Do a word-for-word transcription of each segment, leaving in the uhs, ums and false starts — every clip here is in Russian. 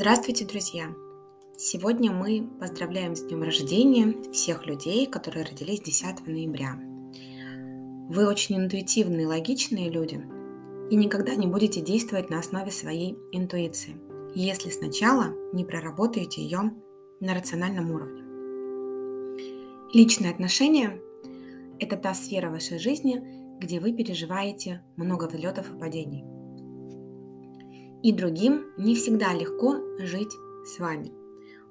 Здравствуйте, друзья! Сегодня мы поздравляем с днем рождения всех людей, которые родились десятого ноября. Вы очень интуитивные и логичные люди и никогда не будете действовать на основе своей интуиции, если сначала не проработаете ее на рациональном уровне. Личные отношения – это та сфера вашей жизни, где вы переживаете много взлетов и падений. И другим не всегда легко жить с вами,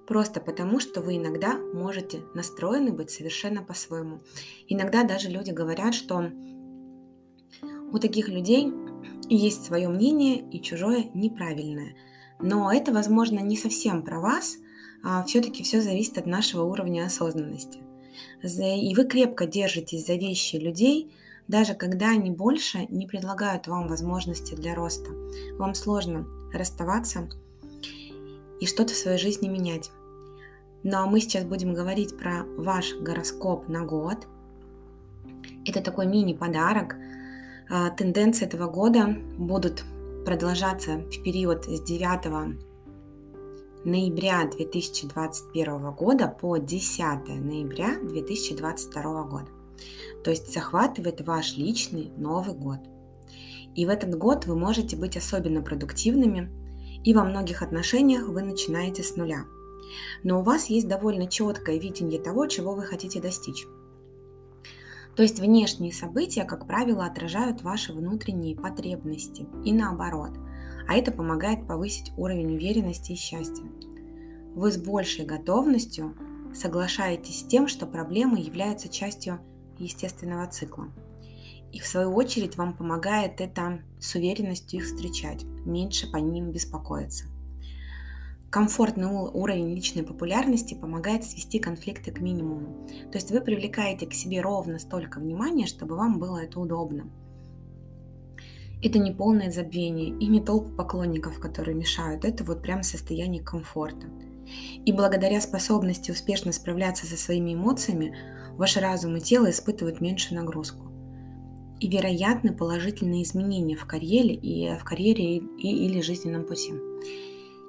просто потому, что вы иногда можете настроены быть совершенно по-своему. Иногда даже люди говорят, что у таких людей есть свое мнение и чужое неправильное. Но это, возможно, не совсем про вас, а все-таки все зависит от нашего уровня осознанности. И вы крепко держитесь за вещи людей, даже когда они больше не предлагают вам возможности для роста. Вам сложно расставаться и что-то в своей жизни менять. Ну а мы сейчас будем говорить про ваш гороскоп на год. Это такой мини-подарок. Тенденции этого года будут продолжаться в период с девятого ноября две тысячи двадцать первого года по десятого ноября две тысячи двадцать второго года. То есть захватывает ваш личный Новый год. И в этот год вы можете быть особенно продуктивными, и во многих отношениях вы начинаете с нуля. Но у вас есть довольно четкое видение того, чего вы хотите достичь. То есть внешние события, как правило, отражают ваши внутренние потребности и наоборот. А это помогает повысить уровень уверенности и счастья. Вы с большей готовностью соглашаетесь с тем, что проблемы являются частью естественного цикла. И в свою очередь вам помогает это с уверенностью их встречать, меньше по ним беспокоиться. Комфортный уровень личной популярности помогает свести конфликты к минимуму. То есть вы привлекаете к себе ровно столько внимания, чтобы вам было это удобно. Это не полное забвение и не толпы поклонников, которые мешают. Это вот прям состояние комфорта. И благодаря способности успешно справляться со своими эмоциями, ваш разум и тело испытывают меньшую нагрузку. И вероятны положительные изменения в карьере, и, в карьере и, и, или жизненном пути.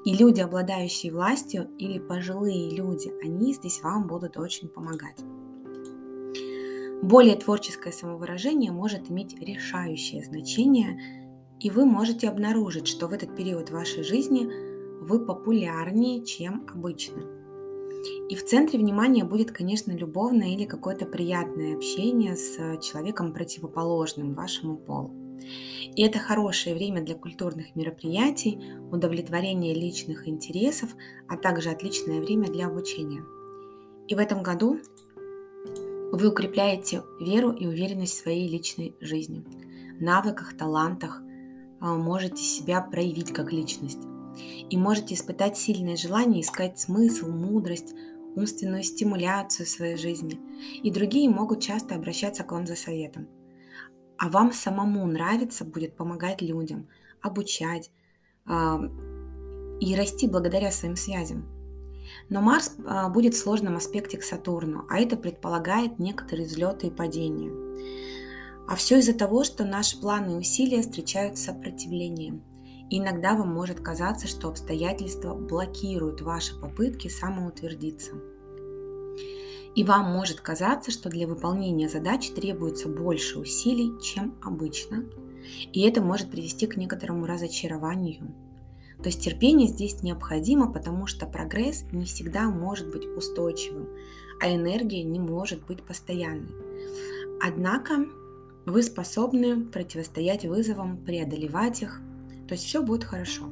И люди, обладающие властью, или пожилые люди, они здесь вам будут очень помогать. Более творческое самовыражение может иметь решающее значение, и вы можете обнаружить, что в этот период вашей жизни вы популярнее, чем обычно. И в центре внимания будет, конечно, любовное или какое-то приятное общение с человеком, противоположным вашему полу. И это хорошее время для культурных мероприятий, удовлетворения личных интересов, а также отличное время для обучения. И в этом году вы укрепляете веру и уверенность в своей личной жизни, навыках, талантах, можете себя проявить как личность. И можете испытать сильное желание искать смысл, мудрость, умственную стимуляцию в своей жизни. И другие могут часто обращаться к вам за советом. А вам самому нравится будет помогать людям, обучать э, и расти благодаря своим связям. Но Марс э, будет в сложном аспекте к Сатурну, а это предполагает некоторые взлеты и падения. А все из-за того, что наши планы и усилия встречают сопротивлением. И иногда вам может казаться, что обстоятельства блокируют ваши попытки самоутвердиться. И вам может казаться, что для выполнения задач требуется больше усилий, чем обычно. И это может привести к некоторому разочарованию. То есть терпение здесь необходимо, потому что прогресс не всегда может быть устойчивым, а энергия не может быть постоянной. Однако вы способны противостоять вызовам, преодолевать их. То есть все будет хорошо.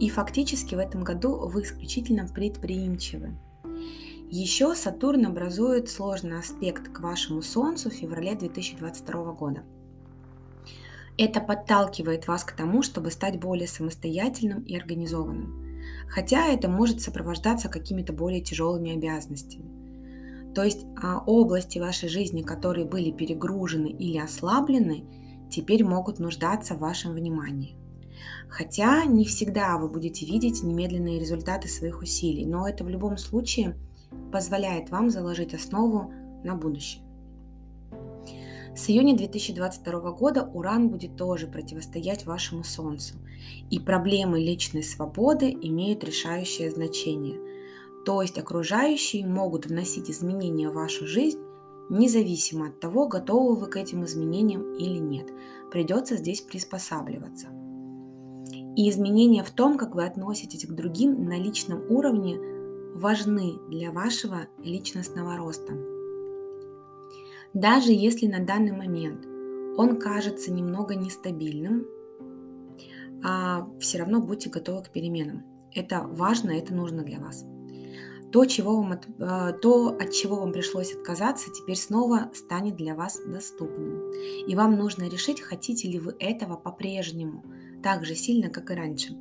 И фактически в этом году вы исключительно предприимчивы. Еще Сатурн образует сложный аспект к вашему Солнцу в феврале две тысячи двадцать второго года. Это подталкивает вас к тому, чтобы стать более самостоятельным и организованным. Хотя это может сопровождаться какими-то более тяжелыми обязанностями. То есть области вашей жизни, которые были перегружены или ослаблены, теперь могут нуждаться в вашем внимании. Хотя не всегда вы будете видеть немедленные результаты своих усилий, но это в любом случае позволяет вам заложить основу на будущее. С июня две тысячи двадцать второго года Уран будет тоже противостоять вашему Солнцу, и проблемы личной свободы имеют решающее значение. То есть окружающие могут вносить изменения в вашу жизнь, независимо от того, готовы вы к этим изменениям или нет. Придется здесь приспосабливаться. И изменения в том, как вы относитесь к другим на личном уровне, важны для вашего личностного роста. Даже если на данный момент он кажется немного нестабильным, все равно будьте готовы к переменам. Это важно, это нужно для вас. То, чего вам, то, от чего вам пришлось отказаться, теперь снова станет для вас доступным. И вам нужно решить, хотите ли вы этого по-прежнему, так же сильно, как и раньше.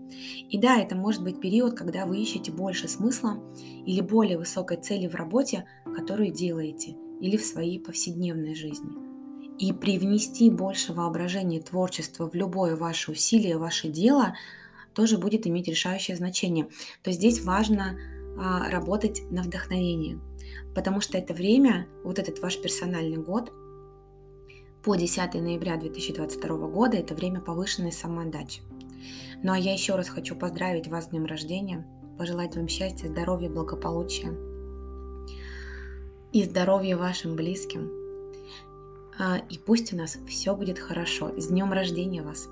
И да, это может быть период, когда вы ищете больше смысла или более высокой цели в работе, которую делаете, или в своей повседневной жизни. И привнести больше воображения и творчества в любое ваше усилие, ваше дело тоже будет иметь решающее значение. То есть здесь важно работать на вдохновение, потому что это время, вот этот ваш персональный год, по десятое ноября две тысячи двадцать второго года, это время повышенной самоотдачи. Ну а я еще раз хочу поздравить вас с днем рождения, пожелать вам счастья, здоровья, благополучия и здоровья вашим близким. И пусть у нас все будет хорошо. С днем рождения вас!